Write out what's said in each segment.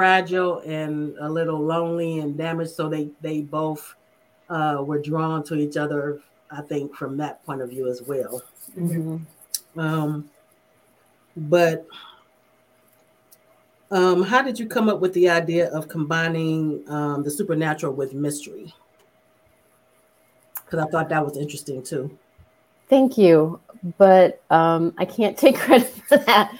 fragile and a little lonely and damaged. So they both were drawn to each other, I think, from that point of view as well. Mm-hmm. But how did you come up with the idea of combining the supernatural with mystery? Because I thought that was interesting too. Thank you. But I can't take credit for that.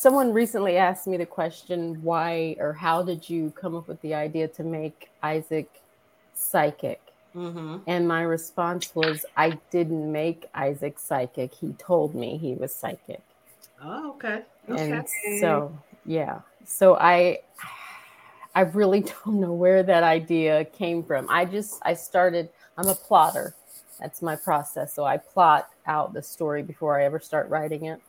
Someone recently asked me the question, why or how did you come up with the idea to make Isaac psychic? Mm-hmm. And my response was, I didn't make Isaac psychic. He told me he was psychic. Oh, okay. And so, yeah. So I really don't know where that idea came from. I'm a plotter. That's my process. So I plot out the story before I ever start writing it.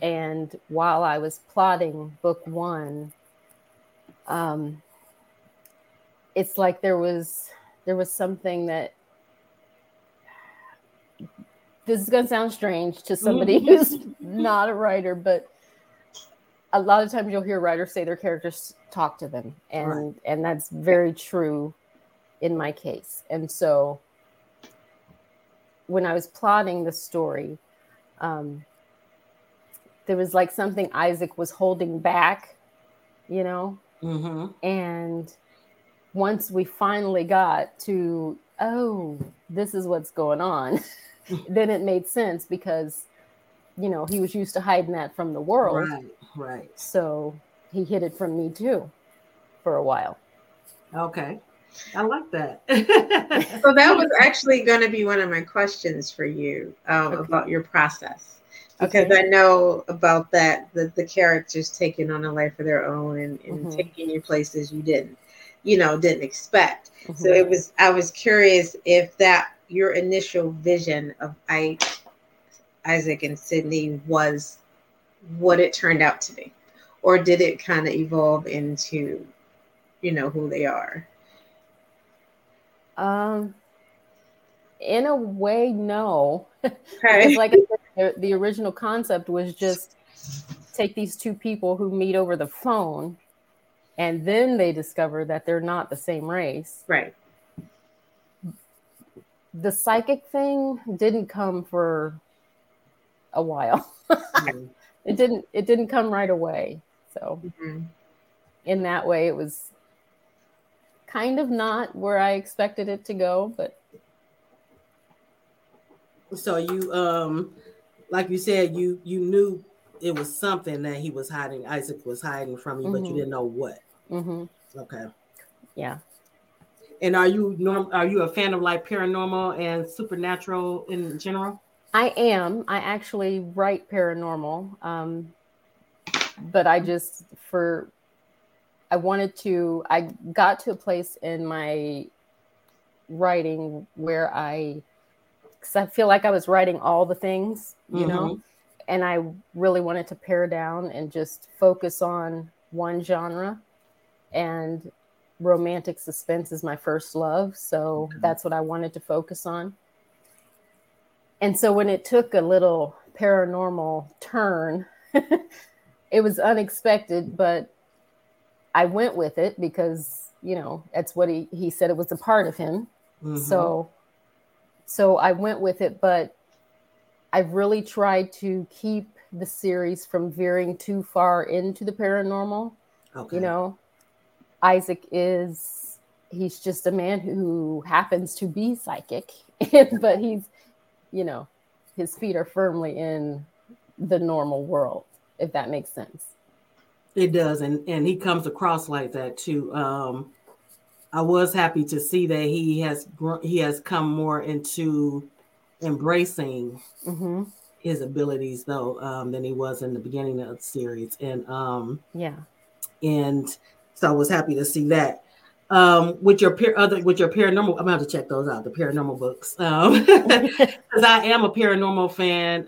And while I was plotting book one, it's like there was something that, this is going to sound strange to somebody who's not a writer, but a lot of times you'll hear writers say their characters talk to them. And that's very true in my case. And so when I was plotting the story, there was like something Isaac was holding back, you know? Mm-hmm. And once we finally got to, oh, this is what's going on, then it made sense because, you know, he was used to hiding that from the world. Right. So he hid it from me too for a while. Okay. I like that. So that was actually going to be one of my questions for you about your process. Because I know about that, the characters taking on a life of their own and taking you places you didn't expect. Mm-hmm. So I was curious if that your initial vision of Isaac and Sydney was what it turned out to be, or did it kind of evolve into, you know, who they are? In a way, no. Okay. Like I said, the original concept was just take these two people who meet over the phone, and then they discover that they're not the same race. Right. The psychic thing didn't come for a while. It didn't come right away. So in that way, it was kind of not where I expected it to go, but. So you, like you said, you knew it was something that he was hiding. Isaac was hiding from you, but you didn't know what. Mm-hmm. Okay. Yeah. And are you a fan of like paranormal and supernatural in general? I am. I actually write paranormal, but I got to a place in my writing where because I feel like I was writing all the things, you know, and I really wanted to pare down and just focus on one genre. And romantic suspense is my first love. So that's what I wanted to focus on. And so when it took a little paranormal turn, it was unexpected, but I went with it because, you know, that's what he said it was a part of him. Mm-hmm. So I went with it, but I've really tried to keep the series from veering too far into the paranormal. Okay. You know, Isaac he's just a man who happens to be psychic, but he's, you know, his feet are firmly in the normal world, if that makes sense. It does. And he comes across like that too. I was happy to see that he has come more into embracing his abilities, though, than he was in the beginning of the series. And and so I was happy to see that. With your paranormal, I'm going to have to check those out, the paranormal books, because I am a paranormal fan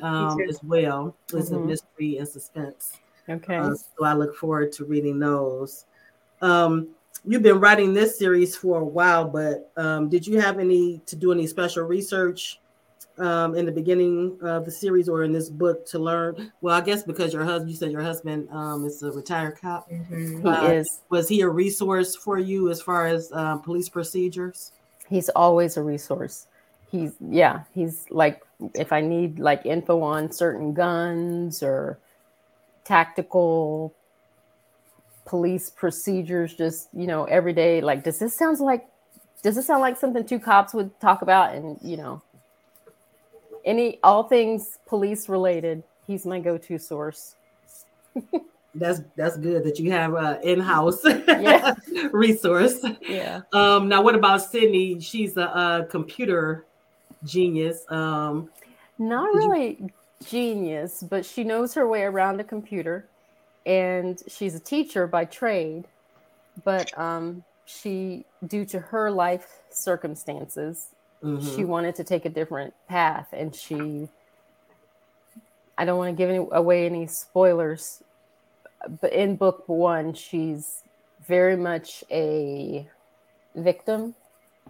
as well. It's a mystery and suspense. Okay, so I look forward to reading those. You've been writing this series for a while, but did you have to do any special research in the beginning of the series or in this book to learn? Well, I guess because your husband, you said your husband is a retired cop. Mm-hmm. He is. Was he a resource for you as far as police procedures? He's always a resource. He's like, if I need like info on certain guns or tactical police procedures, just, you know, every day, like, does this sound like something two cops would talk about? And, you know, all things police related, he's my go-to source. That's good that you have an in-house resource. Yeah. Now, what about Sydney? She's a computer genius. Not really genius, but she knows her way around a computer, and she's a teacher by trade. But she, due to her life circumstances, mm-hmm. she wanted to take a different path, and I don't want to give away any spoilers. But in book one, she's very much a victim,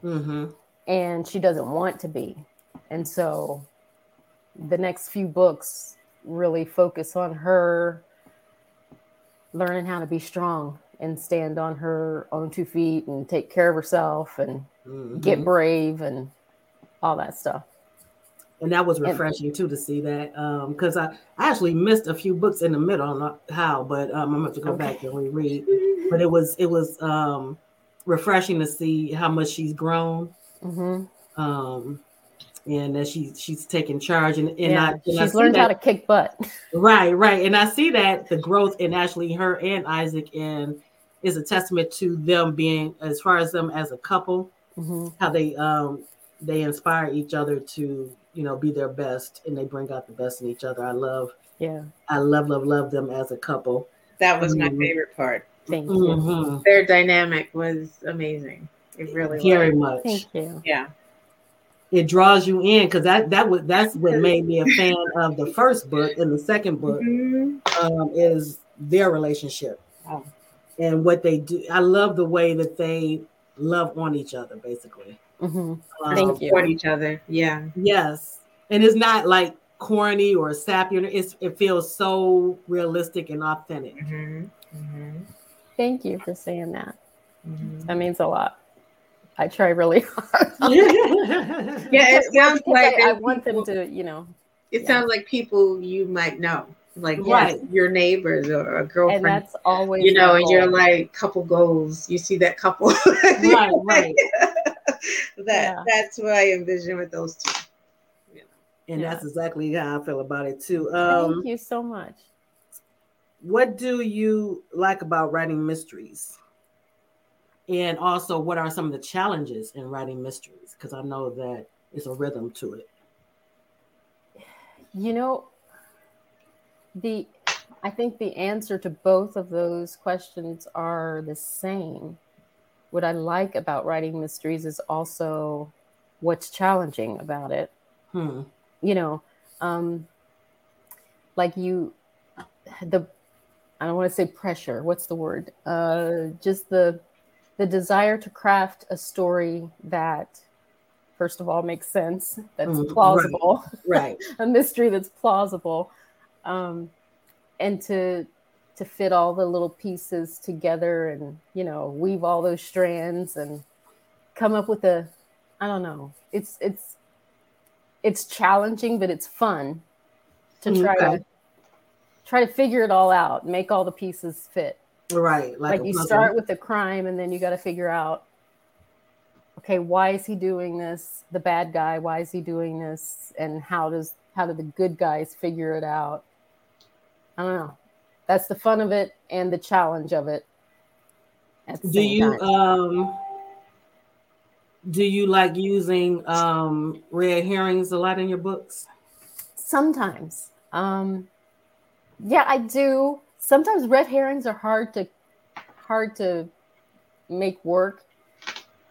mm-hmm. and she doesn't want to be. And so the next few books really focus on her learning how to be strong and stand on her own two feet and take care of herself and mm-hmm. get brave and all that stuff. And that was refreshing, too, to see that, because I actually missed a few books in the middle. I don't know how, but I'm going to have to go back and reread. But it was refreshing to see how much she's grown, mm-hmm. And that she's taking charge. She's learned how to kick butt. Right. And I see that the growth in actually her and Isaac and is a testament to them being, as far as them as a couple, mm-hmm. how they inspire each other to, you know, be their best, and they bring out the best in each other. I love them as a couple. That was my favorite part. Thank you. Mm-hmm. Their dynamic was amazing. It really was. Very much. Thank you. Yeah. It draws you in, because that's what made me a fan of the first book and the second book, mm-hmm. Is their relationship and what they do. I love the way that they love on each other, basically. Mm-hmm. Thank you. Support each other. Yeah. Yes. And it's not like corny or sappy. It feels so realistic and authentic. Mm-hmm. Mm-hmm. Thank you for saying that. Mm-hmm. That means a lot. I try really hard. Yeah, it sounds like I want them to, you know. It sounds like people you might know, like your neighbors or a girlfriend. And that's always, you know, and you're like, couple goals. You see that couple. Right. That's what I envision with those two. Yeah. And that's exactly how I feel about it too. Thank you so much. What do you like about writing mysteries? And also, what are some of the challenges in writing mysteries? Because I know that it's a rhythm to it. You know, I think the answer to both of those questions are the same. What I like about writing mysteries is also what's challenging about it. You know, I don't want to say pressure. What's the word? Just the desire to craft a story that, first of all, makes sense. That's plausible. Right. A mystery that's plausible. And to fit all the little pieces together and, you know, weave all those strands and come up with I don't know. It's challenging, but it's fun to try to figure it all out, make all the pieces fit. Right. Like you start with the crime, and then you got to figure out, okay, why is he doing this? The bad guy, why is he doing this? And how do the good guys figure it out? I don't know. That's the fun of it and the challenge of it. Do you like using red herrings a lot in your books? Sometimes. Yeah, I do. Sometimes red herrings are hard to make work.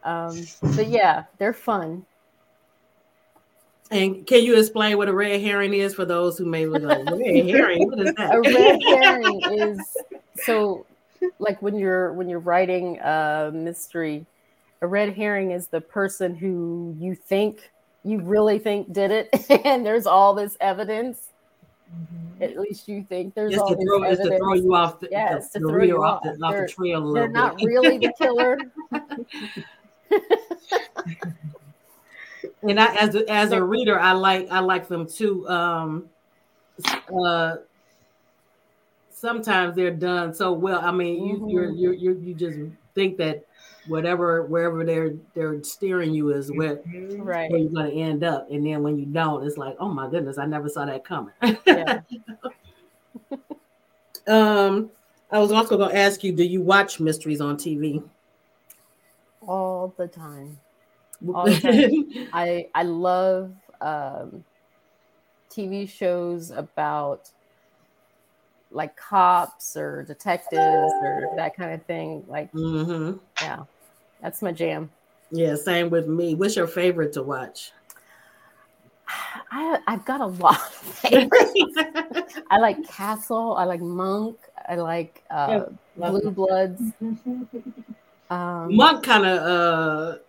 But yeah, they're fun. And can you explain what a red herring is for those who may look like, red herring? What is that? A red herring is, so like when you're writing a mystery, a red herring is the person who you think you really think did it, and there's all this evidence. Mm-hmm. At least you think there's all this evidence. Just to throw you off the trail a little bit. They're not really the killer. And I, as a reader, I like them too. Sometimes they're done so well. I mean, you just think that wherever they're steering you is where you're going to end up, and then when you don't, it's like, oh my goodness, I never saw that coming. Yeah. I was also going to ask you, do you watch mysteries on TV? All the time. I love TV shows about like cops or detectives or that kind of thing. Like, yeah, that's my jam. Yeah, same with me. What's your favorite to watch? I've got a lot of favorites. I like Castle. I like Monk. I like Blue Bloods. Monk kind of.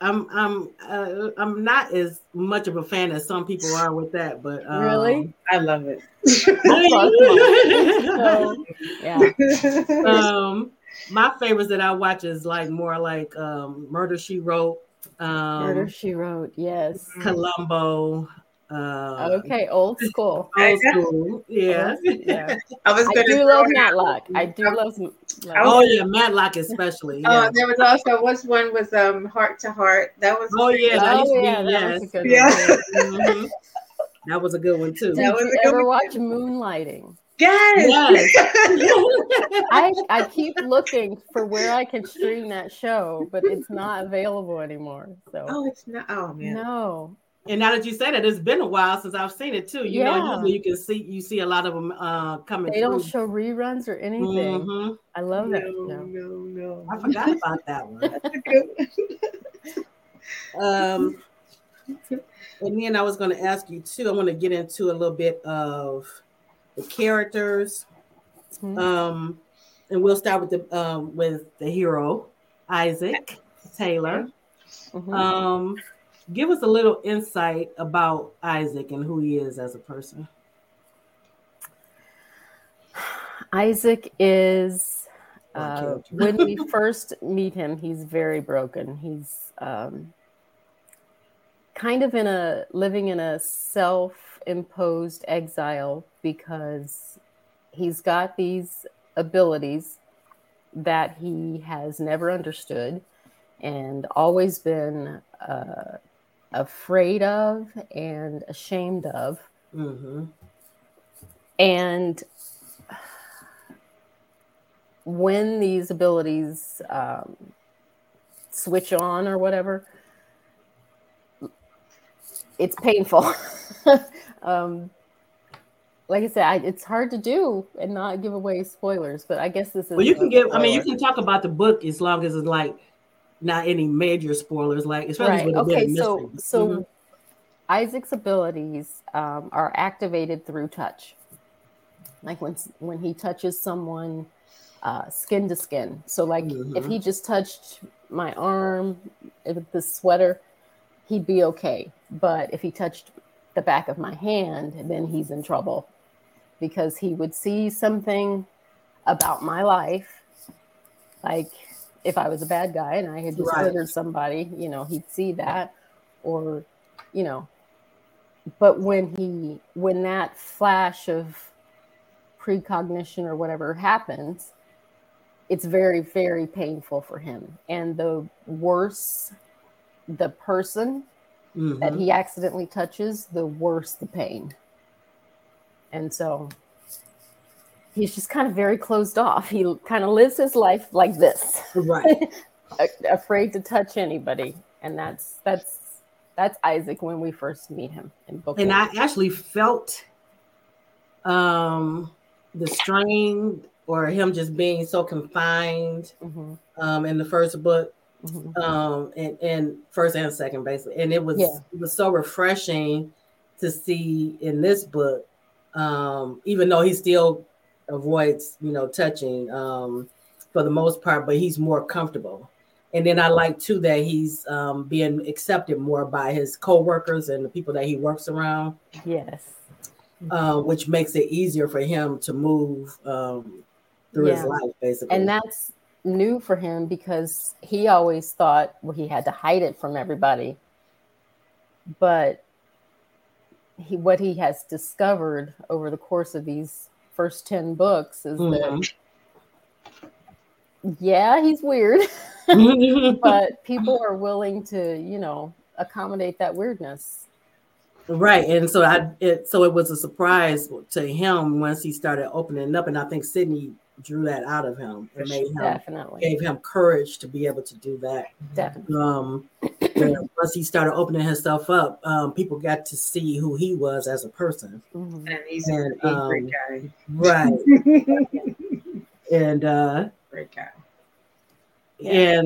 I'm not as much of a fan as some people are with that, but really, I love it. So, yeah. My favorites that I watch is like more like Murder, She Wrote. Murder, She Wrote. Yes. Columbo. Okay, old school. Old school. Yeah. Yeah. I do love Matlock. Oh yeah, Matlock especially. Yeah. Oh, there was also what's one was Heart to Heart. That was that was a good one too. Did you ever watch Moonlighting? Yes. I keep looking for where I can stream that show, but it's not available anymore. So it's not. Oh man, no. And now that you say that, it's been a while since I've seen it too. You know, usually you see a lot of them coming. They don't show reruns or anything. Mm-hmm. I love that. No. I forgot about that one. That's a good one. And then I was going to ask you too. I want to get into a little bit of the characters, and we'll start with the hero, Isaac Taylor. Mm-hmm. Give us a little insight about Isaac and who he is as a person. Isaac is, when we first meet him, he's very broken. He's kind of living in a self-imposed exile because he's got these abilities that he has never understood and always been afraid of and ashamed of. Mm-hmm. And when these abilities switch on or whatever, it's painful. Like I said, it's hard to do and not give away spoilers, but I guess this is... Well, you can you can talk about the book as long as it's like not any major spoilers, like especially with a mystery. So Isaac's abilities are activated through touch. Like when he touches someone, skin to skin. So like if he just touched my arm with the sweater, he'd be okay. But if he touched the back of my hand, then he's in trouble because he would see something about my life, like if I was a bad guy and I had just murdered somebody, he'd see that, or, but when that flash of precognition or whatever happens, it's very, very painful for him. And the worse the person that he accidentally touches, the worse the pain. And so he's just kind of very closed off. He kind of lives his life like this, afraid to touch anybody, and that's Isaac when we first meet him in book. And I actually felt the strain or him just being so confined in the first book, and first and second basically. And it was so refreshing to see in this book, even though he's still avoids touching for the most part, but he's more comfortable And then I like too that he's being accepted more by his coworkers and the people that he works around. Yes. Which makes it easier for him to move through his life, basically. And that's new for him because he always thought he had to hide it from everybody. But what he has discovered over the course of these first 10 books is that, he's weird, but people are willing to, accommodate that weirdness. Right. And so it was a surprise to him once he started opening up. And I think Sydney drew that out of him and gave him courage to be able to do that. Definitely. Once he started opening himself up, people got to see who he was as a person. Mm-hmm. And he's an angry guy. Right. And great guy. Yeah.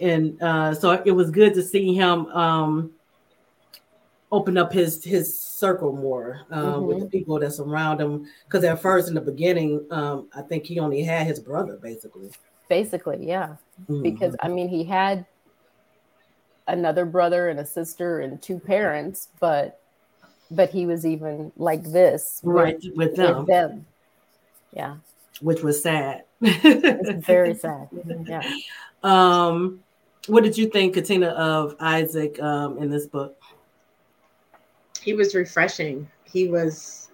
And so it was good to see him open up his circle more with the people that surround him. Because at first, in the beginning, I think he only had his brother, basically. Basically, yeah. Mm-hmm. Because, he had another brother and a sister and two parents, but he was even like this. Right, with them. Yeah. Which was sad. It's very sad. Yeah. What did you think, Katina, of Isaac in this book? He was refreshing. He was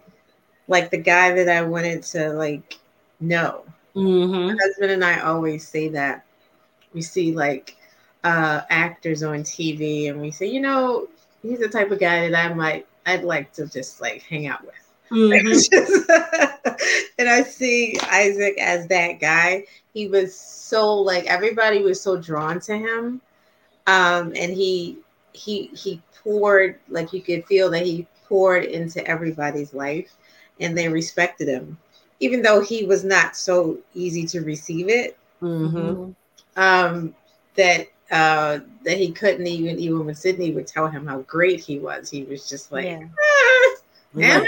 like the guy that I wanted to know. Mm-hmm. My husband and I always say that. We see actors on TV and we say, he's the type of guy that I'd like to just hang out with. Mm-hmm. And I see Isaac as that guy. He was so everybody was so drawn to him. And he poured, you could feel that he poured into everybody's life and they respected him, even though he was not so easy to receive it. Mm-hmm. That he couldn't even when Sydney would tell him how great he was, he was just am I? Right.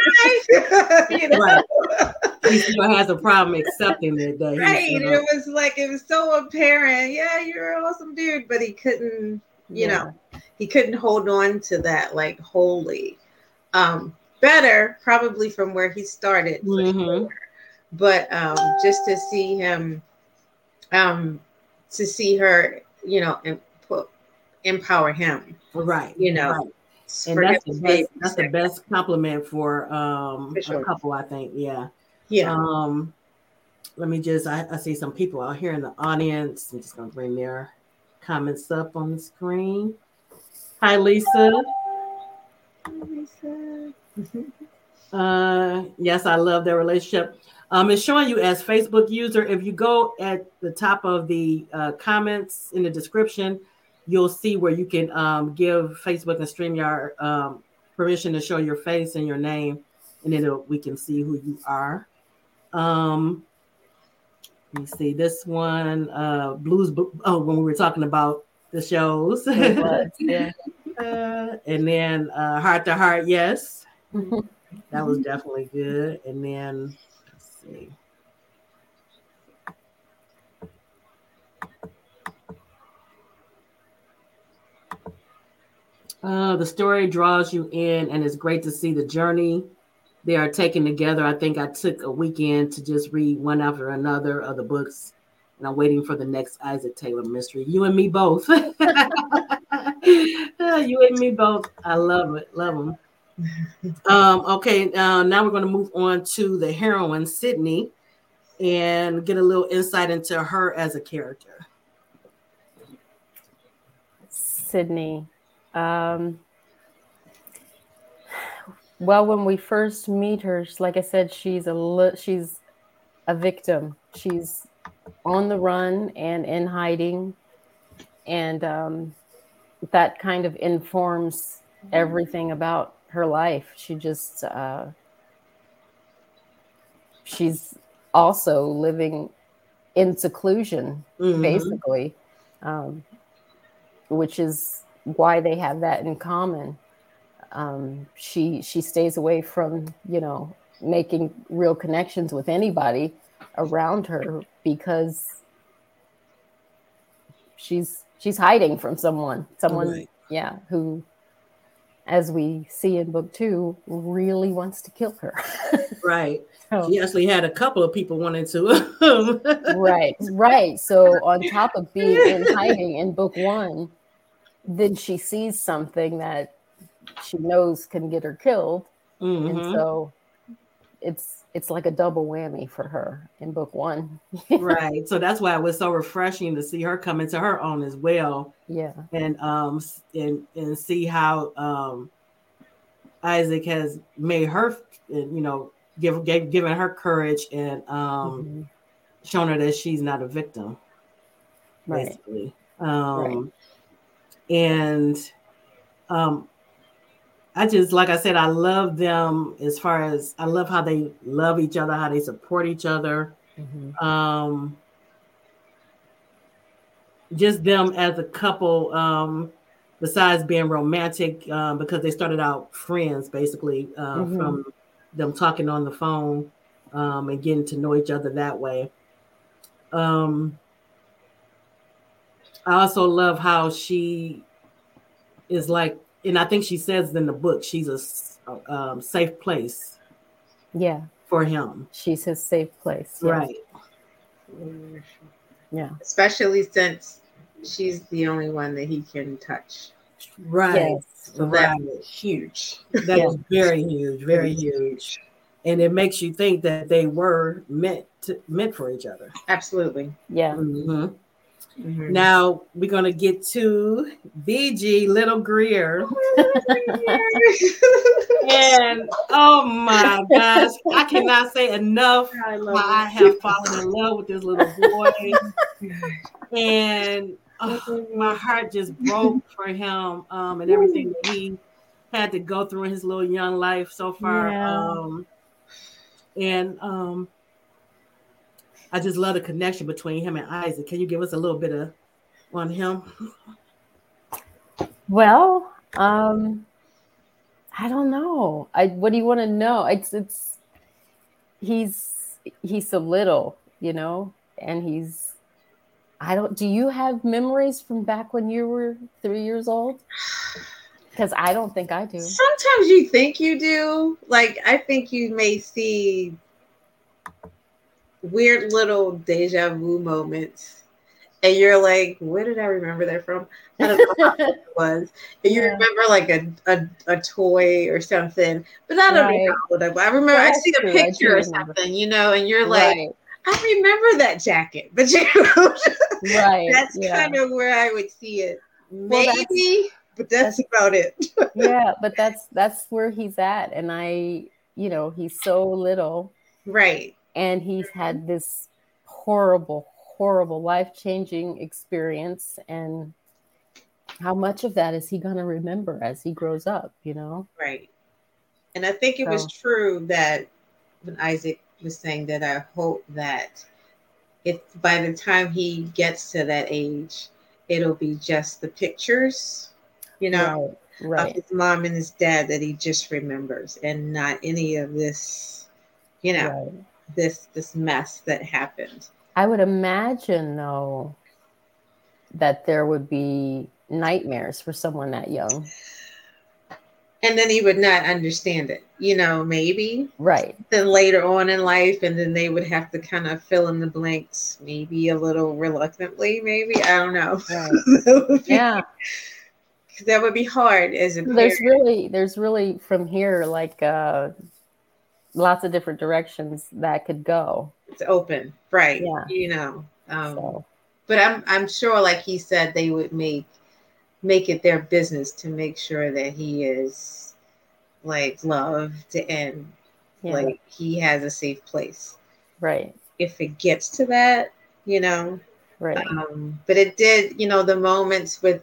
He still has a problem accepting it. That right. It was it was so apparent. Yeah, you're an awesome dude, but he couldn't, he couldn't hold on to that wholly. Better probably from where he started, mm-hmm. But just to see him, to see her, and empower him, right? Right. And that's the best compliment for sure. A couple, I think. Yeah. Yeah. Let me just, I see some people out here in the audience. I'm just going to bring their comments up on the screen. Hi, Lisa. Yes, I love their relationship. It's showing you as Facebook user. If you go at the top of the comments in the description, you'll see where you can give Facebook and StreamYard permission to show your face and your name, and then we can see who you are. Let me see this one, Blues. Oh, when we were talking about the shows, and then Heart to Heart. Yes, that was definitely good. And then let's see. The story draws you in, and it's great to see the journey they are taking together. I think I took a weekend to just read one after another of the books, and I'm waiting for the next Isaac Taylor mystery. You and me both. You and me both. I love it. Love them. Okay, now we're going to move on to the heroine, Sydney, and get a little insight into her as a character. Sydney. Well, when we first meet her, like I said, she's a victim. She's on the run and in hiding, and that kind of informs everything about her life. She just she's also living in seclusion, basically, which is why they have that in common. She stays away from, making real connections with anybody around her because she's she's hiding from someone, right. Yeah, who, as we see in book 2, really wants to kill her. Right. So, she actually had a couple of people wanting to. Right. So on top of being in hiding in book 1, then she sees something that she knows can get her killed. Mm-hmm. And so it's like a double whammy for her in book 1. Right. So that's why it was so refreshing to see her come into her own as well. Yeah. And see how Isaac has made her, you know, given her courage and mm-hmm. shown her that she's not a victim. Right. Basically. And I just, like I said, I love them as far as I love how they love each other, how they support each other. Mm-hmm. Just them as a couple, besides being romantic, because they started out friends, basically, mm-hmm. from them talking on the phone and getting to know each other that way. I also love how she is like, and I think she says in the book, she's a safe place. Yeah. For him. She's his safe place. Yeah. Right. Yeah. Especially since she's the only one that he can touch. Right. Yes. So that was huge. That was very huge. Very huge. And it makes you think that they were meant for each other. Absolutely. Yeah. Mm-hmm. Mm-hmm. Now we're gonna get to BG Little Greer, and oh my gosh, I cannot say enough I have fallen in love with this little boy, and my heart just broke for him and everything that he had to go through in his little young life so far, and I just love the connection between him and Isaac. Can you give us a little bit of on him? Well, I don't know. What do you want to know? It's he's so little, you know, and do you have memories from back when you were 3 years old? Because I don't think I do. Sometimes you think you do. Like, I think you may see weird little deja vu moments, and you're like, where did I remember that from? I don't know how it was. And you remember like a toy or something, but I don't know how old I remember. That's I see a picture or something, you know, and you're like, I remember that jacket, but you know, that's kind of where I would see it. Maybe, well, that's about it. Yeah, but that's where he's at, and I, you know, he's so little, right. And he's had this horrible, horrible life-changing experience. And how much of that is he going to remember as he grows up, you know? Right. And I think it was true that when Isaac was saying that, I hope that if by the time he gets to that age, it'll be just the pictures, you know, of his mom and his dad that he just remembers, and not any of this, you know. Right. this mess that happened. I would imagine, though, that there would be nightmares for someone that young. And then he would not understand it, you know, maybe. Right. Then later on in life, and then they would have to kind of fill in the blanks, maybe a little reluctantly, maybe. I don't know. Right. Yeah. That would be hard as a parent. There's really from here, like... lots of different directions that could go. It's open, right? Yeah. You know, but I'm sure, like he said, they would make it their business to make sure that he is like loved and like he has a safe place, right? If it gets to that, you know, right? But it did, you know, the moments with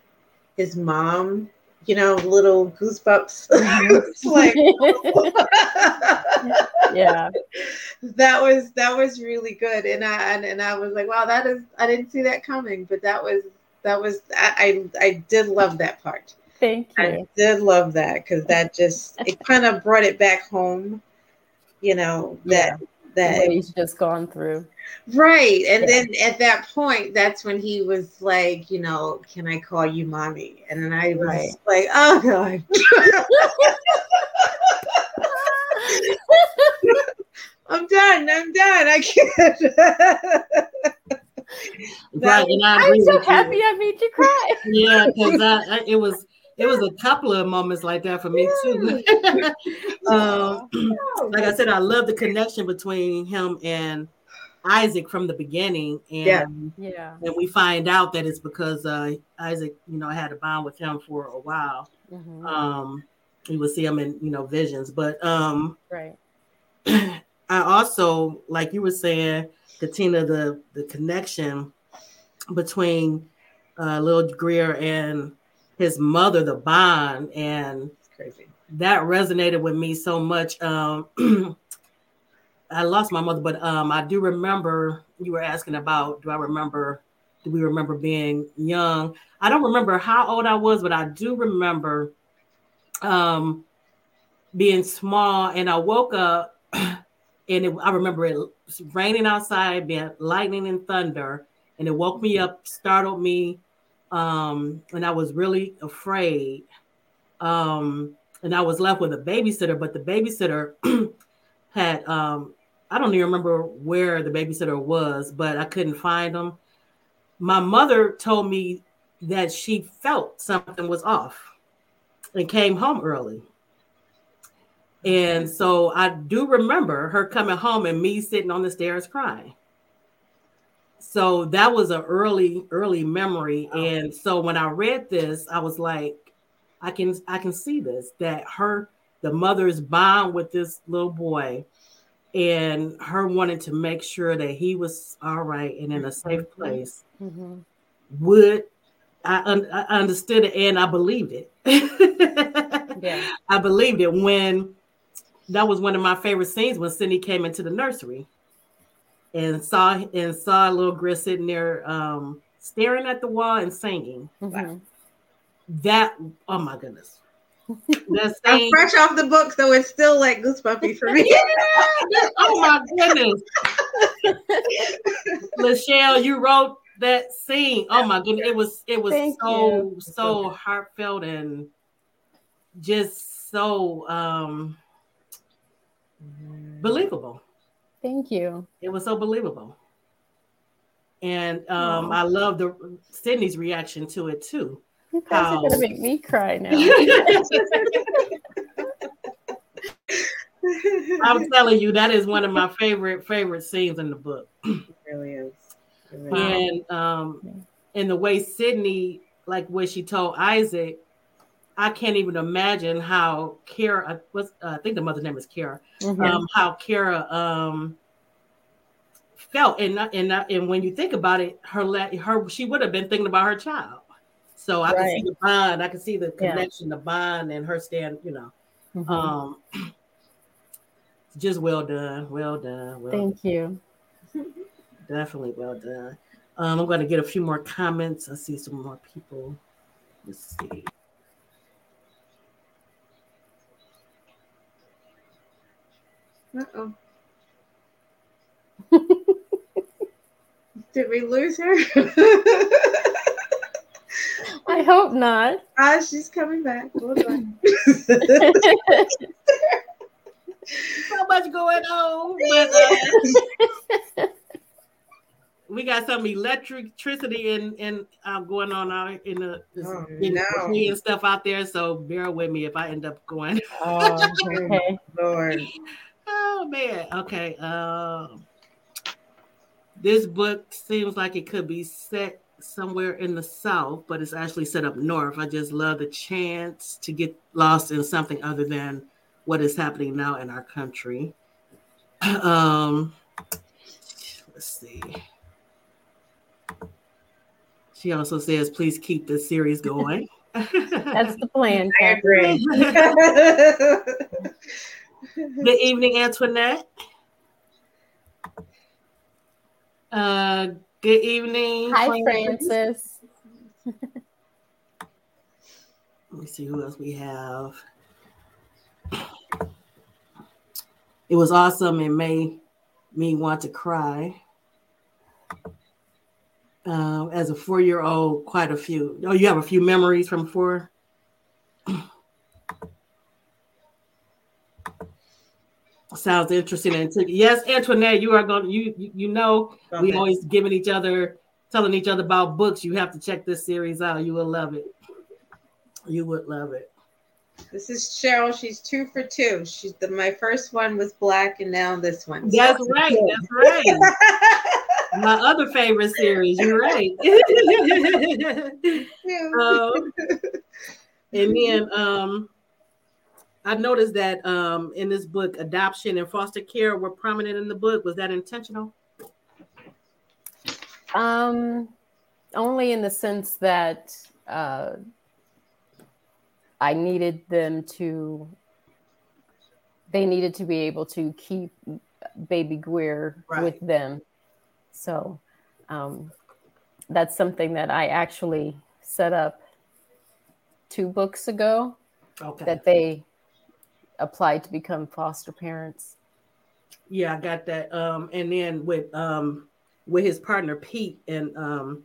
his mom, you know, little goosebumps. It's like. Yeah, that was really good, and I was like, wow, that is, I didn't see that coming, but that was I did love that part. Thank you. I did love that, because that just it kind of brought it back home, you know, that that he's just gone through. Right. And then at that point, that's when he was like, you know, can I call you mommy? And then I was like, oh, God. I'm done. I can't. I'm so happy I made you cry. Yeah, because it was a couple of moments like that for me too. Like I said, I love the connection between him and Isaac from the beginning, and we find out that it's because Isaac, you know, had a bond with him for a while. Mm-hmm. You would see him in, you know, visions, but I also, like you were saying, Katina, the connection between Lil Greer and his mother, the bond, and crazy. That resonated with me so much. I lost my mother, but I do remember you were asking about, do we remember being young? I don't remember how old I was, but I do remember being small, and I woke up and I remember it raining outside, being lightning and thunder, and it woke me up, startled me. And I was really afraid. And I was left with a babysitter, but the babysitter had, I don't even remember where the babysitter was, but I couldn't find him. My mother told me that she felt something was off and came home early. And so I do remember her coming home and me sitting on the stairs crying. So that was an early memory. And so when I read this, I was like, I can see this, that the mother's bond with this little boy and her wanting to make sure that he was all right and in a safe place. Mm-hmm. I understood it and I believed it. Yeah. I believed it when that was one of my favorite scenes when Sydney came into the nursery. And saw little Greer sitting there staring at the wall and singing. Mm-hmm. That, oh my goodness. I'm fresh off the book, so it's still like goosebumpy for me. Yeah, oh my goodness. Lashell, you wrote that scene. Oh my goodness. It was so heartfelt and just so believable. Thank you. It was so believable. And I love Sydney's reaction to it too. You guys are gonna make me cry now. I'm telling you, that is one of my favorite scenes in the book. It really is. It really is. And the way Sydney, like what she told Isaac, I can't even imagine how Kara was. I think the mother's name is Kara. Mm-hmm. How Kara felt, and when you think about it, she would have been thinking about her child. So I can see the bond. I can see the connection, the bond, and her stand. You know, mm-hmm. Just well done. Thank you. Definitely well done. I'm going to get a few more comments. I see some more people. Let's see. Uh-oh. Did we lose her? I hope not. She's coming back. Hold on. So much going on. But, we got some electricity going on out in the and stuff out there. So bear with me if I end up going. Oh, okay. Lord. Oh man. Okay. This book seems like it could be set somewhere in the South, but it's actually set up north. I just love the chance to get lost in something other than what is happening now in our country. Let's see. She also says, please keep this series going. That's the plan. I agree. Good evening, Antoinette. Good evening. Hi, Francis. Let me see who else we have. It was awesome in May. me want to cry. As a 4-year-old, quite a few. Oh, you have a few memories from 4? Sounds interesting. And yes, Antoinette, you are going to, you know, we always giving each other, telling each other about books. You have to check this series out. You will love it. You would love it. This is Cheryl. She's 2 for 2. She's my first one was Black, and now this one. That's right. That's right. My other favorite series. You're right. And then I noticed that in this book, adoption and foster care were prominent in the book. Was that intentional? Only in the sense that I needed them to. They needed to be able to keep baby Greer with them. So that's something that I actually set up 2 books ago that they applied to become foster parents. Yeah, I got that. And then with his partner, Pete, and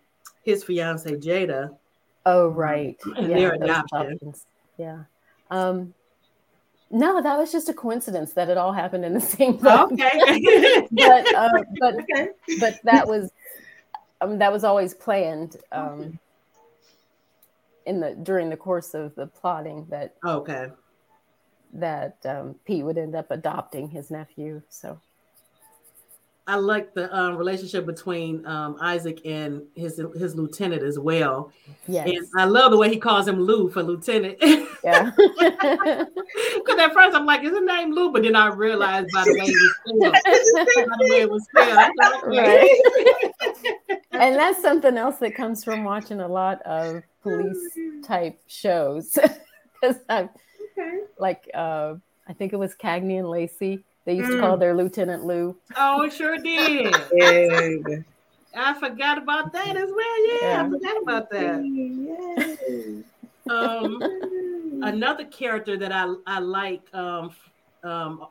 his fiance, Jada. Oh, right. And their adoption. Yeah. No, that was just a coincidence that it all happened in the same book. Okay, but that was always planned in the during the course of the plotting that Pete would end up adopting his nephew. So I like the relationship between Isaac and his lieutenant as well. Yes. And I love the way he calls him Lou for lieutenant. Yeah. Because at first I'm like, is his name Lou? But then I realized by the way it was spelled. And that's something else that comes from watching a lot of police type shows. Because I think it was Cagney and Lacey. They used to call their lieutenant Lou. Oh, it sure did. Yeah. I forgot about that as well. Yeah, I forgot about that. Yeah. Another character that I like all the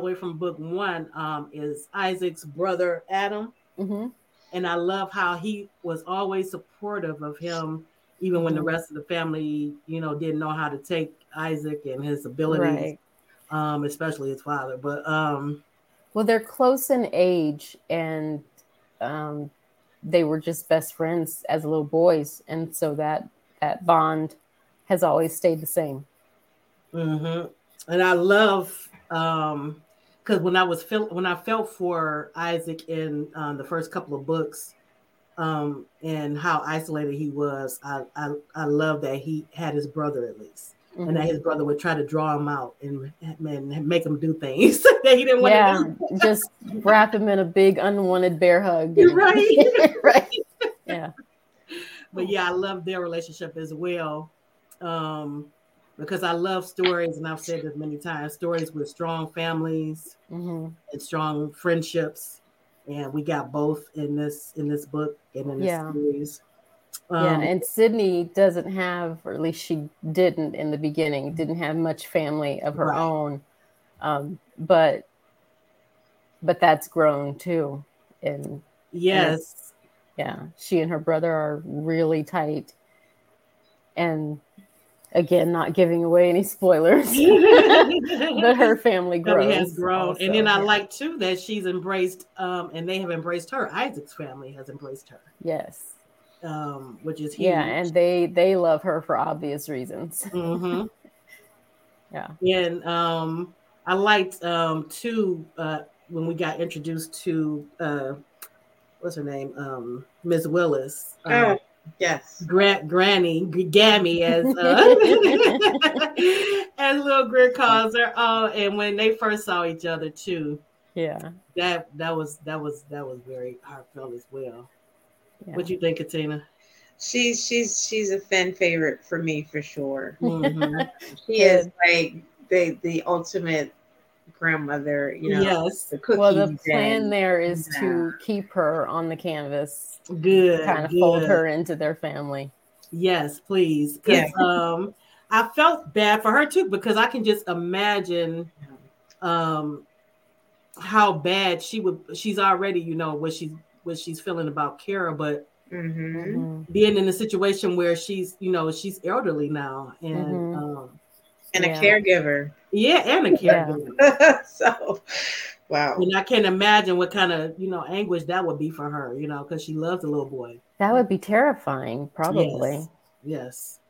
way from book 1 is Isaac's brother, Adam. Mm-hmm. And I love how he was always supportive of him, even when the rest of the family, you know, didn't know how to take Isaac and his abilities. Right. Especially his father, but well, they're close in age, and they were just best friends as little boys, and so that bond has always stayed the same. Mm-hmm. And I love because when I felt for Isaac in the first couple of books, and how isolated he was, I love that he had his brother at least. Mm-hmm. And that his brother would try to draw him out and make him do things that he didn't want to do. Just wrap him in a big unwanted bear hug. You're right. Yeah. But yeah, I love their relationship as well. Because I love stories, and I've said this many times, stories with strong families and strong friendships. And we got both in this book and in this series. And Sydney doesn't have, or at least she didn't in the beginning, didn't have much family of her own, but that's grown too. And yes, she and her brother are really tight. And again, not giving away any spoilers, but her family has grown. Also. And then I like too that she's embraced, and they have embraced her. Isaac's family has embraced her. Yes. Which is huge. Yeah, and they love her for obvious reasons. Mm-hmm. And I liked too when we got introduced to what's her name, Miss Willis. Yes, Granny Gammy as as little Greer calls her. Oh, and when they first saw each other too. Yeah, that was very heartfelt as well. Yeah. What do you think, Katina? She's a fan favorite for me for sure. Mm-hmm. She is like the ultimate grandmother, you know. Yes. The cookies. Well, the plan there is to keep her on the canvas. Good. Kind of fold her into their family. Yes, please. Because I felt bad for her too, because I can just imagine how bad she would. She's already, you know, what she's feeling about Kara, but mm-hmm. being in a situation where she's, you know, she's elderly now and mm-hmm. A caregiver. Yeah, and a caregiver. Yeah. So, wow. And I can't imagine what kind of, you know, anguish that would be for her, you know, because she loves the little boy. That would be terrifying, probably. Yes.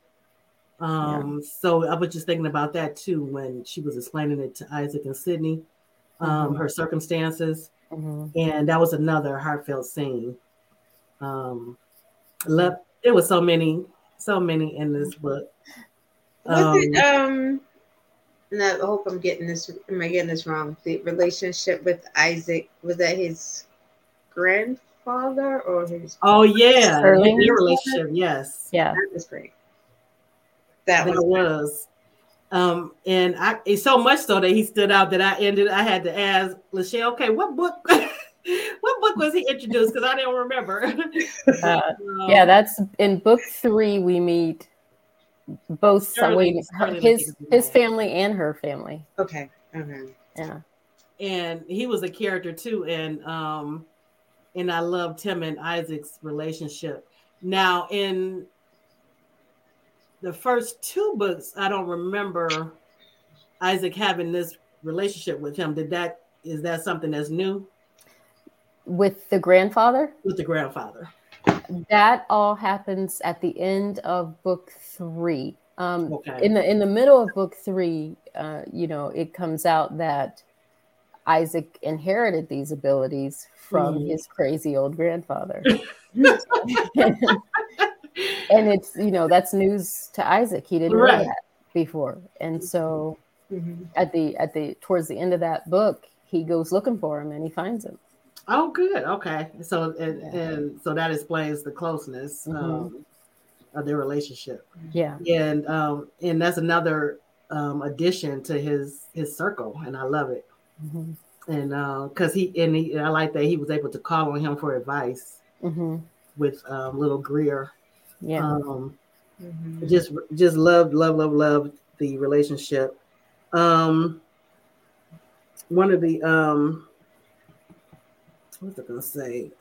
So I was just thinking about that too when she was explaining it to Isaac and Sydney, mm-hmm. her circumstances. Mm-hmm. And that was another heartfelt scene. It was so many in this book. I hope I'm getting this. Am I getting this wrong? The relationship with Isaac, was that his grandfather or his? Oh yeah, your relationship. Yes, yeah, that was great. That was. And it's so much so that he stood out that I had to ask Lashell, okay, what book? What book was he introduced? Because I don't remember. That's in book 3. We meet. Both his family and her family. Okay. Yeah. And he was a character too, and I loved him and Isaac's relationship. Now in the first 2 books, I don't remember Isaac having this relationship with him. Is that something that's new? With the grandfather? With the grandfather. That all happens at the end of book 3. In the middle of book 3, you know, it comes out that Isaac inherited these abilities from his crazy old grandfather. And it's, you know, that's news to Isaac. He didn't know that before. And so towards the end of that book, he goes looking for him and he finds him. Oh, good. Okay. So, and so that explains the closeness of their relationship. Yeah. And that's another addition to his circle. And I love it. Mm-hmm. And because I like that he was able to call on him for advice with little Greer. Yeah. Just love the relationship. One of the, what was I going to say?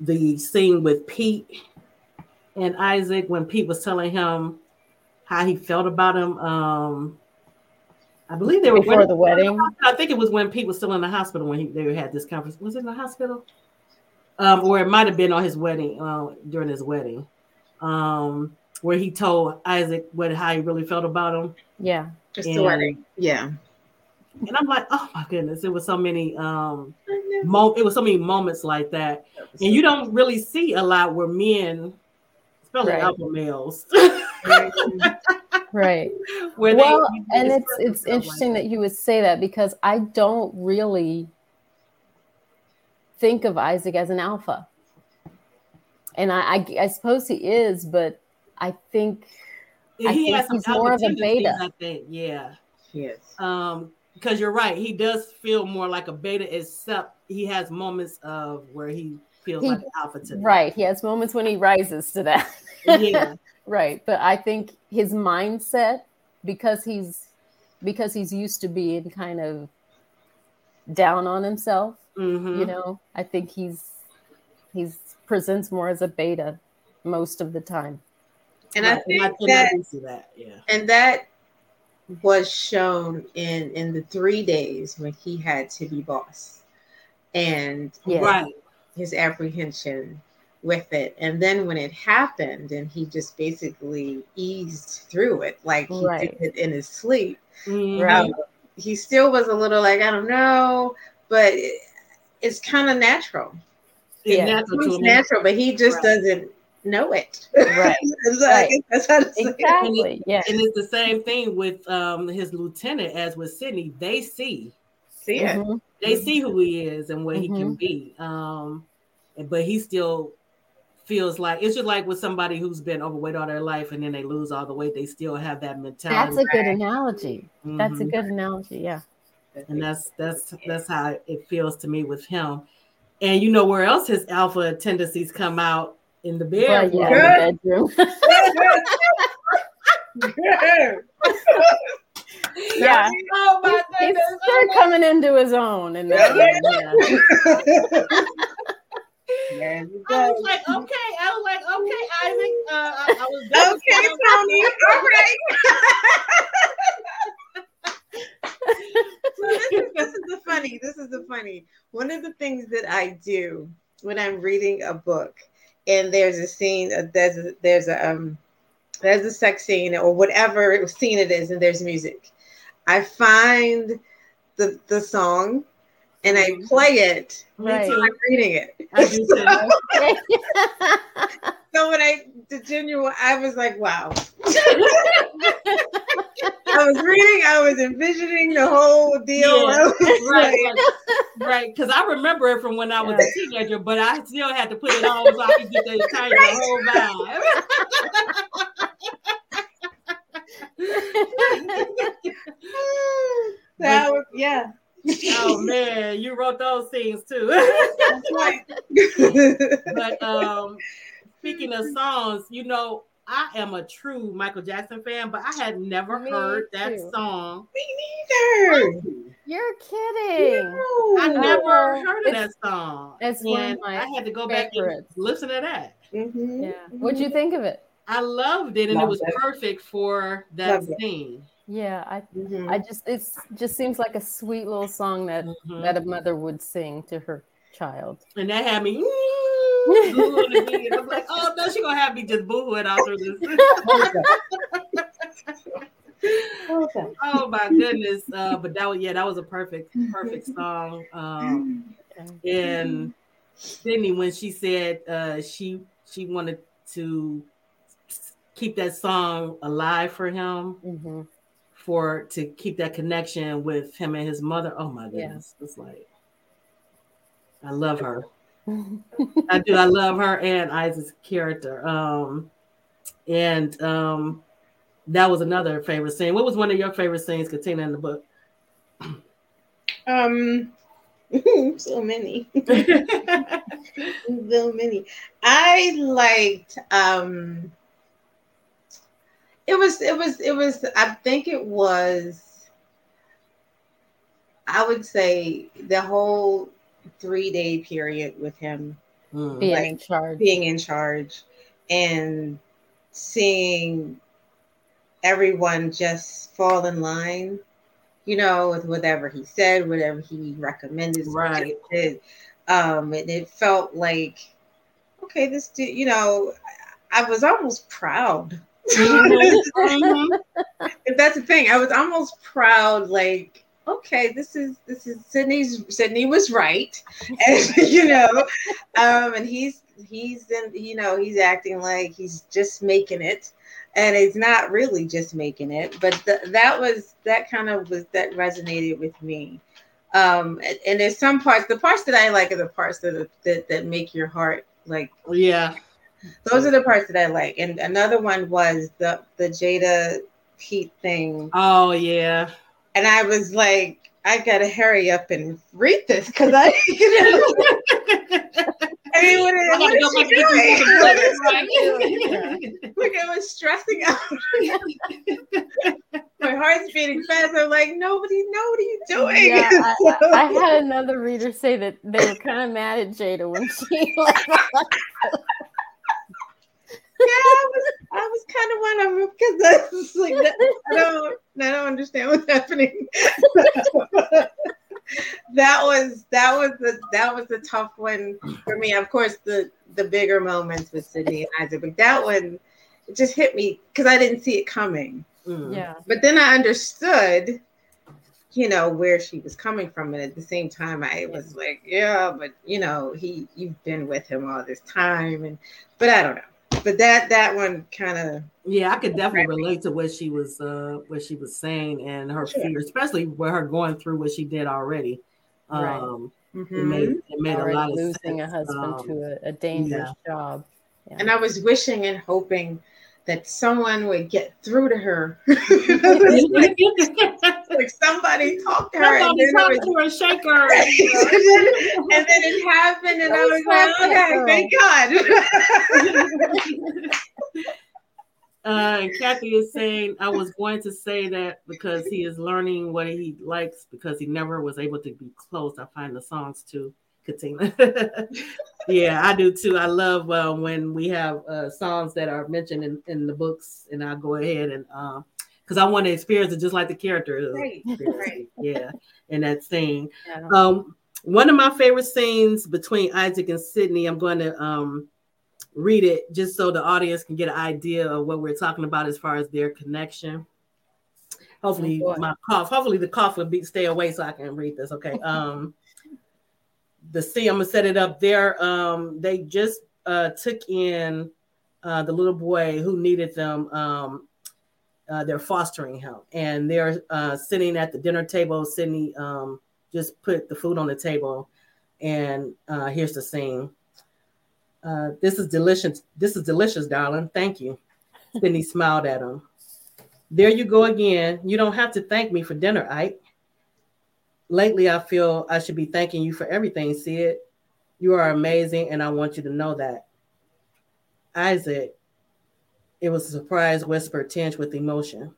The scene with Pete and Isaac when Pete was telling him how he felt about him. I believe they were before the wedding. I think it was when Pete was still in the hospital when they had this conversation. Was it in the hospital? Or it might have been on his wedding, during his wedding, where he told Isaac how he really felt about him. Yeah. Just the wedding. Yeah. And I'm like, oh my goodness, it was so many moments like that. And you don't really see a lot where men spell it out for males. Right. Well, and it's interesting that you would say that because I don't really think of Isaac as an alpha. And I suppose he is, but I think he's more of a beta. I think, yeah. Yes. Because you're right, he does feel more like a beta, except he has moments of where he feels like an alpha to that. Right, he has moments when he rises to that. Yeah. Right, but I think his mindset, because he's used to being kind of down on himself, you know, I think he's presents more as a beta most of the time. And right. I think that was shown in the 3 days when he had to be boss and his apprehension with it, and then when it happened and he just basically eased through it, like he did it in his sleep. Right. He still was a little like, I don't know, but it's kind of natural. It's natural, but he just doesn't know it. Right. Exactly. And it's the same thing with his lieutenant as with Sydney. They see it. They see who he is and what he can be. But he still feels like it's just like with somebody who's been overweight all their life and then they lose all the weight, they still have that mentality. That's a good analogy. That's a good analogy, yeah. And that's how it feels to me with him. And you know where else his alpha tendencies come out? In the bedroom. Well, yeah, in the bedroom. Yeah. Oh my goodness. He's sure coming into his own. And I was like, okay, Isaac. I was done. Okay, Tony. All right. So this is the funny. One of the things that I do when I'm reading a book, and there's a scene, there's a sex scene or whatever scene it is, and there's music, I find the song and I play it until I'm reading it. So when I did Junior, I was like, wow. I was reading, I was envisioning the whole deal. Yeah. Right. Because I remember it from when I was a teenager, but I still had to put it on so I could get the entire whole vibe. So, yeah. Oh man, you wrote those scenes too. But speaking of songs, you know, I am a true Michael Jackson fan, but I had never heard that song. Me neither. You're kidding. No. I never heard of that song. It's one of my favorites. I had to go back and listen to that. Mm-hmm. Yeah. Mm-hmm. What'd you think of it? I loved it, and it was perfect for that scene. Yeah, it just seems like a sweet little song that a mother would sing to her child. And that had me booing again. I'm like, oh no, she's gonna have me just booing all through this. Oh my goodness! But that was a perfect song. And Sydney, when she said she wanted to keep that song alive for him. Mm-hmm. To keep that connection with him and his mother. Oh my goodness. Yeah. It's like, I love her. I do. I love her and Isaac's character. And that was another favorite scene. What was one of your favorite scenes, Katina, in the book? So many. So many. I liked, I would say the whole 3-day period with him being in charge and seeing everyone just fall in line, you know, with whatever he said, whatever he recommended, right? He did. And it felt like, okay, this dude, you know, I was almost proud. That's the thing. I was almost proud. Like, okay, this is Sydney's. Sydney was right, and, you know, and he's in, you know, he's acting like he's just making it, and it's not really just making it. But that resonated with me. And there's some parts. The parts that I like are the parts that make your heart like, yeah. Those are the parts that I like. And another one was the Jada Pete thing. Oh, yeah. And I was like, I got to hurry up and read this because I, you know. I mean, what is she doing? I was stressing out. My heart's beating fast. I'm like, nobody, what are you doing? Yeah, I had another reader say that they were kind of mad at Jada when she I was kind of one of them because I was like, I don't understand what's happening. that was a tough one for me. Of course, the bigger moments with Sydney and Isaac, but that one just hit me because I didn't see it coming. Mm. Yeah. But then I understood, you know, where she was coming from, and at the same time, I was like, yeah, but you know, you've been with him all this time, but I don't know. But that one kind of, yeah, I could definitely relate to what she was saying and her fear, especially with her going through what she did already. It made a lot of sense. Losing a husband to a dangerous job, and I was wishing and hoping that someone would get through to her. Like somebody talked to her and shake her. And then it happened, and I was like, okay, thank God. Kathy is saying, I was going to say that because he is learning what he likes because he never was able to be close. I find the songs too, Katina. Yeah, I do too. I love when we have songs that are mentioned in the books, and I go ahead and because I want to experience it just like the character. Right. Yeah, and that scene. Yeah. One of my favorite scenes between Isaac and Sydney, I'm going to read it just so the audience can get an idea of what we're talking about as far as their connection. Hopefully hopefully the cough will stay away so I can read this. Okay. The scene, I'm going to set it up there. They just took in the little boy who needed them. They're fostering him, and they're sitting at the dinner table. Sydney just put the food on the table, and here's the scene. This is delicious. This is delicious, darling. Thank you. Sydney smiled at him. There you go again. You don't have to thank me for dinner, Ike. Lately, I feel I should be thanking you for everything, Sid. You are amazing, and I want you to know that. Isaac, it was a surprise whisper tinged with emotion.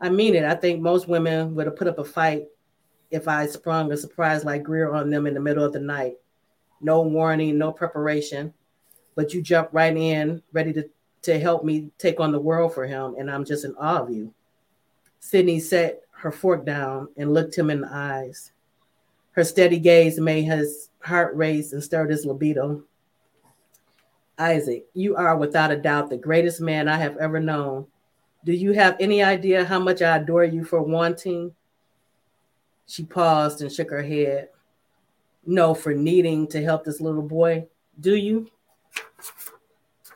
I mean it. I think most women would have put up a fight if I sprung a surprise like Greer on them in the middle of the night. No warning, no preparation, but you jump right in, ready to help me take on the world for him, and I'm just in awe of you. Sydney set her fork down and looked him in the eyes. Her steady gaze made his heart race and stirred his libido. Isaac, you are without a doubt the greatest man I have ever known. Do you have any idea how much I adore you for wanting? She paused and shook her head. No, for needing to help this little boy. Do you?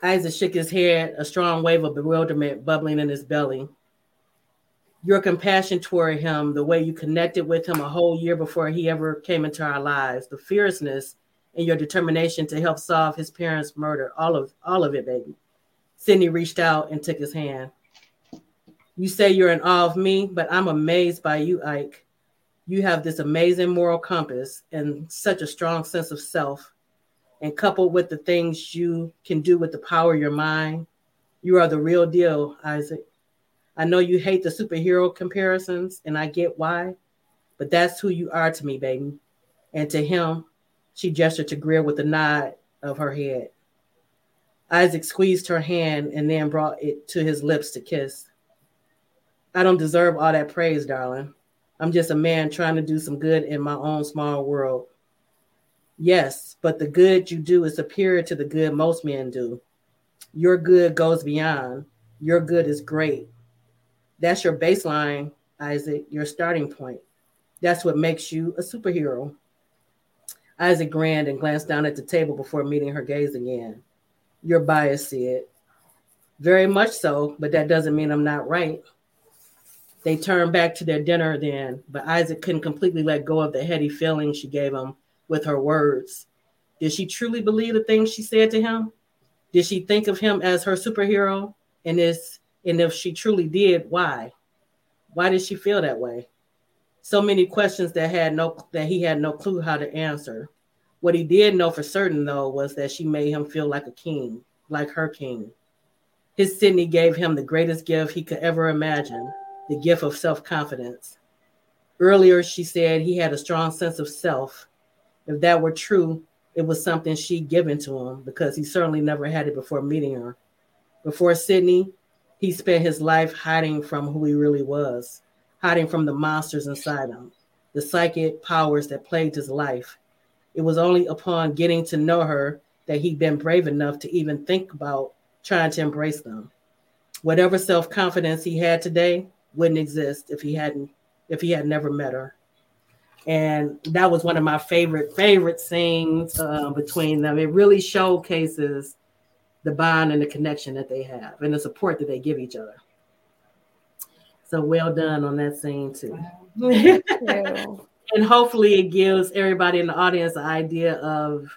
Isaac shook his head, a strong wave of bewilderment bubbling in his belly. Your compassion toward him, the way you connected with him a whole year before he ever came into our lives, the fierceness and your determination to help solve his parents' murder, all of it, baby. Sydney reached out and took his hand. You say you're in awe of me, but I'm amazed by you, Ike. You have this amazing moral compass and such a strong sense of self. And coupled with the things you can do with the power of your mind, you are the real deal, Isaac. I know you hate the superhero comparisons, and I get why, but that's who you are to me, baby. And to him, she gestured to Greer with a nod of her head. Isaac squeezed her hand and then brought it to his lips to kiss. I don't deserve all that praise, darling. I'm just a man trying to do some good in my own small world. Yes, but the good you do is superior to the good most men do. Your good goes beyond. Your good is great. That's your baseline, Isaac, your starting point. That's what makes you a superhero. Isaac grinned and glanced down at the table before meeting her gaze again. You're biased, Sid. Very much so, but that doesn't mean I'm not right. They turned back to their dinner then, but Isaac couldn't completely let go of the heady feeling she gave him with her words. Did she truly believe the things she said to him? Did she think of him as her superhero? And if she truly did, why? Why did she feel that way? So many questions that he had no clue how to answer. What he did know for certain, though, was that she made him feel like a king, like her king. His Sydney gave him the greatest gift he could ever imagine. The gift of self-confidence. Earlier, she said he had a strong sense of self. If that were true, it was something she'd given to him because he certainly never had it before meeting her. Before Sydney, he spent his life hiding from who he really was, hiding from the monsters inside him, the psychic powers that plagued his life. It was only upon getting to know her that he'd been brave enough to even think about trying to embrace them. Whatever self-confidence he had today wouldn't exist if he had never met her. And that was one of my favorite scenes between them. It really showcases the bond and the connection that they have and the support that they give each other. So well done on that scene too. Wow. And hopefully it gives everybody in the audience an idea of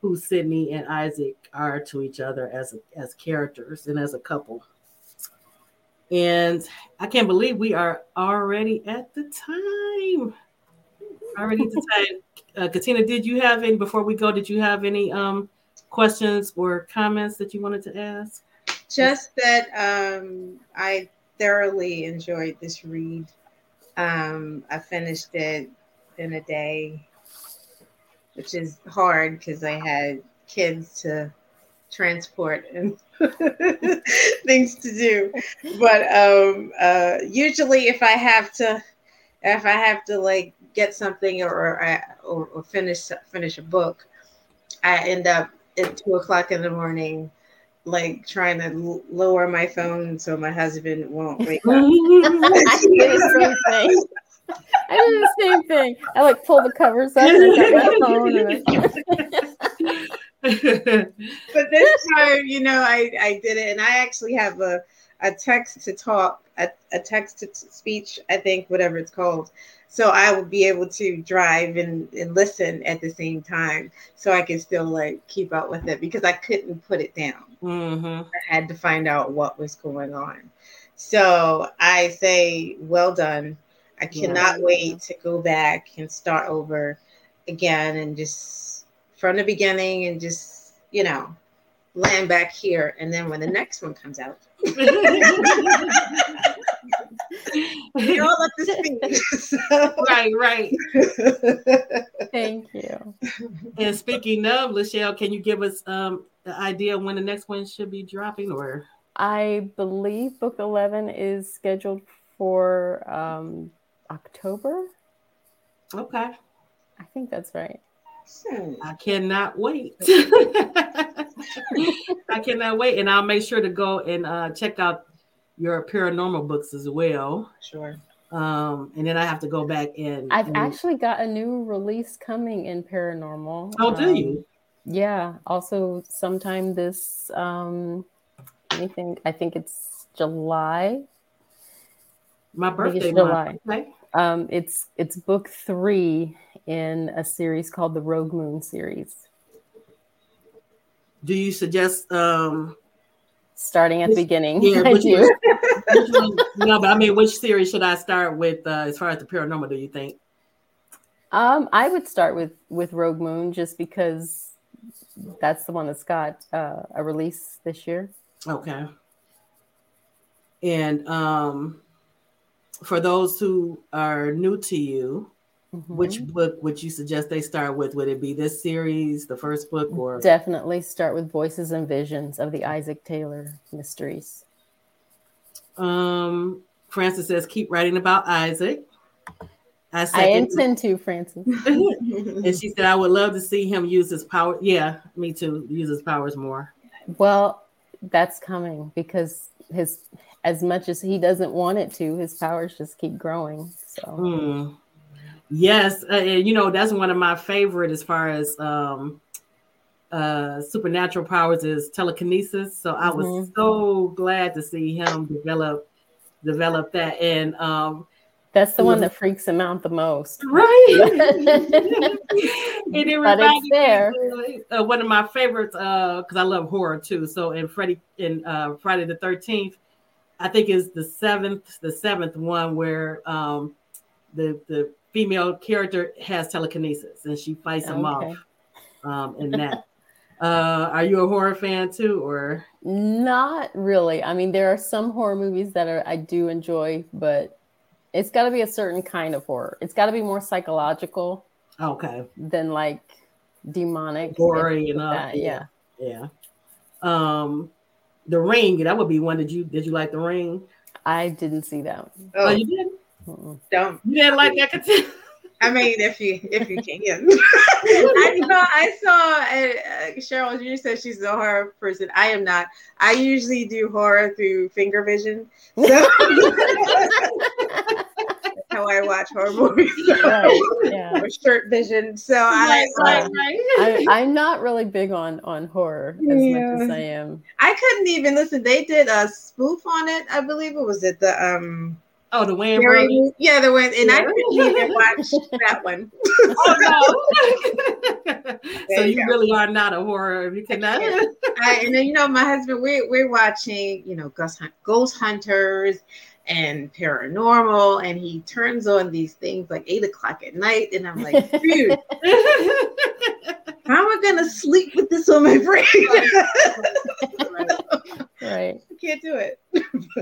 who Sydney and Isaac are to each other as characters and as a couple. And I can't believe we are already at the time. Katina, did you have any, before we go, did you have any questions or comments that you wanted to ask? Just that I thoroughly enjoyed this read. I finished it in a day, which is hard because I had kids to transport and things to do. But usually if I have to like get something or finish a book, I end up at 2:00 in the morning, like trying to lower my phone so my husband won't wake up. I did the same thing. I like pull the covers up and got my phone. But this time, you know, I did it, and I actually have a text to talk, a text to speech, I think, whatever it's called. So I would be able to drive and listen at the same time, so I could still like keep up with it because I couldn't put it down. Mm-hmm. I had to find out what was going on. So I say, well done. I cannot wait to go back and start over again and just from the beginning and just, you know, land back here. And then when the next one comes out, you're all at the speed. So. Right. Thank you. And speaking of, Lashell, can you give us the idea when the next one should be dropping? Or I believe book 11 is scheduled for October. Okay. I think that's right. I cannot wait. I cannot wait. And I'll make sure to go and check out your paranormal books as well. Sure. And then I have to go back in. I've actually got a new release coming in paranormal. Oh, do you? Yeah. Also sometime this, I think it's July. My birthday. July. Okay. It's book 3 in a series called the Rogue Moon series. Do you suggest starting at the beginning? Yeah, which series should I start with as far as the paranormal? Do you think? I would start with Rogue Moon just because that's the one that's got a release this year. Okay. And for those who are new to you, mm-hmm. which book would you suggest they start with? Would it be this series, the first book, or definitely start with Voices and Visions of the Isaac Taylor Mysteries? Francis says, keep writing about Isaac. I intend to, Francis. And she said, I would love to see him use his power. Yeah, me too. Use his powers more. Well, that's coming because as much as he doesn't want it to, his powers just keep growing. So, yes, and you know that's one of my favorite as far as supernatural powers is telekinesis. So I was so glad to see him develop that, and that's the one that freaks him out the most, right? And it reminds me of one of my favorites because I love horror too. So in Friday the 13th. I think it's the seventh one where the female character has telekinesis and she fights him off in that. Are you a horror fan too, or not really? I mean, there are some horror movies that I do enjoy, but it's got to be a certain kind of horror. It's got to be more psychological, than like demonic, gory, and all that. The Ring, that would be one. Did you like The Ring? I didn't see that. Oh, you didn't? Mm-mm. Don't. You didn't like that? I mean, if you can. I saw Cheryl, you said she's a horror person. I am not. I usually do horror through finger vision. So that's how I watch horror movies. Right. Yeah. Or shirt vision. So I'm not really big on horror as much as I am. I couldn't even listen. They did a spoof on it, I believe. What was it? The Wayne Brothers. Yeah, the Wayne. And I couldn't even watch that one. Oh, no. So you really are not a horror. You cannot. And then, you know, my husband, we're watching, you know, Ghost Hunters and Paranormal, and he turns on these things like 8:00 at night. And I'm like, dude, how am I going to sleep with this on my brain? Right. can't do it.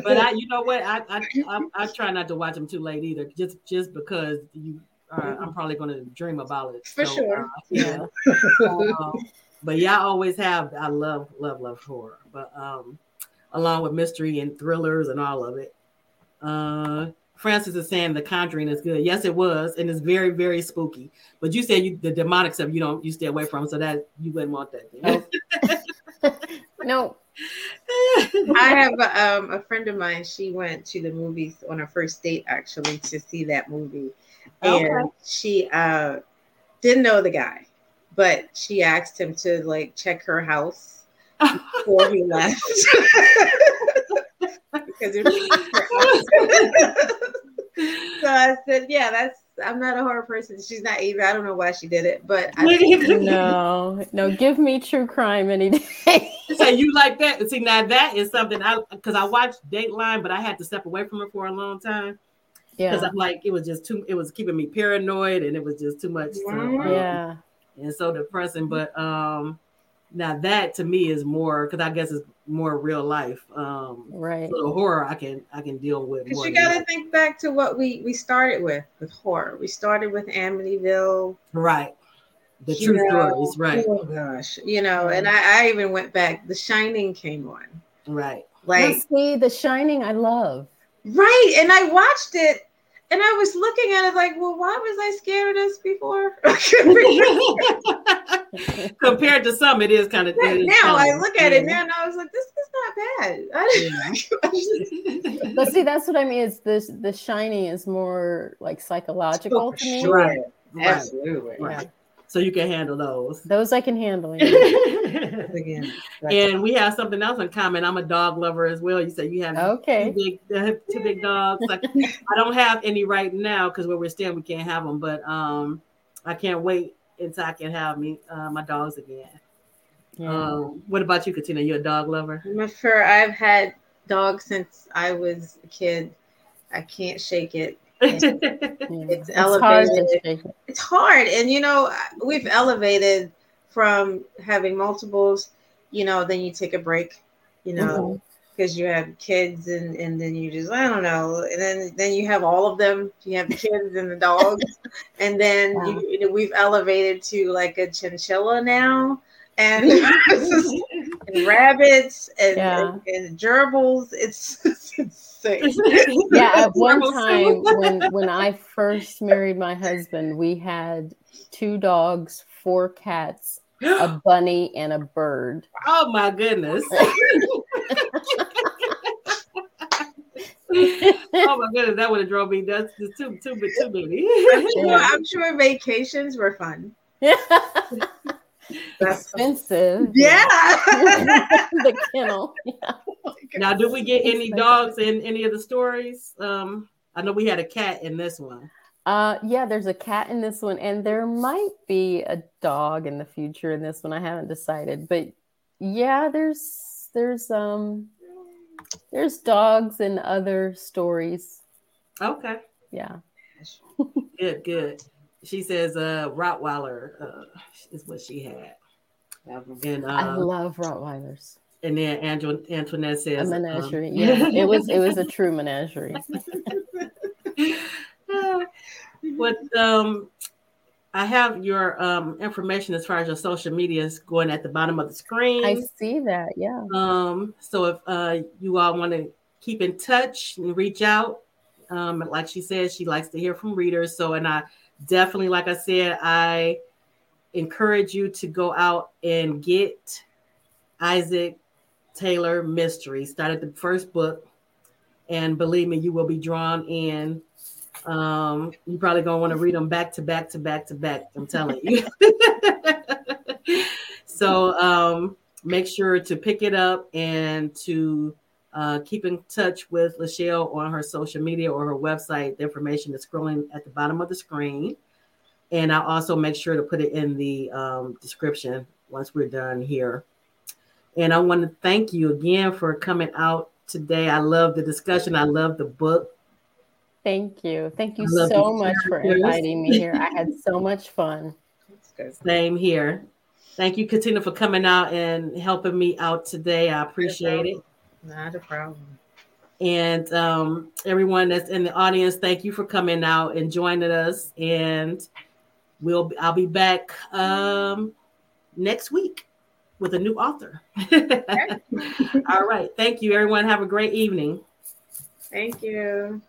But you know what? I try not to watch them too late either, just because I'm probably going to dream about it. For sure. Yeah. But yeah, I always have. I love horror, but along with mystery and thrillers and all of it. Francis is saying The Conjuring is good. Yes, it was, and it's very, very spooky. But you said the demonic stuff you stay away from, so that you wouldn't want that. No. I have a friend of mine. She went to the movies on her first date, actually, to see that movie, and she didn't know the guy, but she asked him to like check her house before he left. Because it so I said, yeah, I'm not a horror person. She's not either. I don't know why she did it, but no, give me true crime any day. So you like that? See, now that is something because I watched Dateline, but I had to step away from it for a long time. Yeah, because I'm like, it was keeping me paranoid, and it was just too much. Yeah, and so depressing. But now that to me is more, because I guess it's more real life, right? So the horror I can deal with. Because you got to think back to what we started with horror. We started with Amityville, right? The true stories, right? Oh gosh, and I even went back. The Shining came on, right? Like, see, The Shining, I love, right? And I watched it, and I was looking at it like, well, why was I scared of this before? Compared to some, it is kind of now. I look at it now, and I was like, "This is not bad." But see, that's what I mean. Is this The Shining is more like psychological to me, right? Absolutely. Right. Yeah. So you can handle those. Those I can handle. Yeah. Again, and we have something else in common. I'm a dog lover as well. You said you have two big dogs. Like, I don't have any right now because where we're staying, we can't have them. But I can't wait. So I can have my dogs again. Yeah. What about you, Katina? You're a dog lover? I'm sure I've had dogs since I was a kid. I can't shake it. It's elevated. It's hard. And, we've elevated from having multiples, then you take a break, because you have kids and then you just, I don't know. And then you have all of them. You have the kids and the dogs. And then we've elevated to like a chinchilla now. And, and rabbits and gerbils. It's insane. Yeah, at one time when I first married my husband, we had 2 dogs, 4 cats, a bunny, and a bird. Oh, my goodness. Oh my goodness, that would have drove me nuts. It's too many. I'm sure vacations were fun. Yeah. Expensive. Yeah. The kennel. Yeah. Now, do we get any dogs in any of the stories? I know we had a cat in this one. Yeah, there's a cat in this one, and there might be a dog in the future in this one. I haven't decided, but yeah, there's dogs and other stories. Okay. Yeah. Good. She says Rottweiler is what she had. And, I love Rottweilers. And then Antoinette says a menagerie. Yeah, it was a true menagerie. But I have your information as far as your social media is going at the bottom of the screen. I see that, yeah. So if you all want to keep in touch and reach out, like she says, she likes to hear from readers. So, and I definitely, like I said, I encourage you to go out and get Isaac Taylor Mysteries. Started the first book, and believe me, you will be drawn in. You probably gonna want to read them back to back to back to back. I'm telling you. So make sure to pick it up and to keep in touch with Lashell on her social media or her website. The information is scrolling at the bottom of the screen, and I'll also make sure to put it in the description once we're done here. And I want to thank you again for coming out today. I love the discussion. I love the book. Thank you so much for inviting me here. I had so much fun. Same here. Thank you, Katina, for coming out and helping me out today. I appreciate it. Not a problem. And everyone that's in the audience, thank you for coming out and joining us. And I'll be back next week with a new author. All right. Thank you, everyone. Have a great evening. Thank you.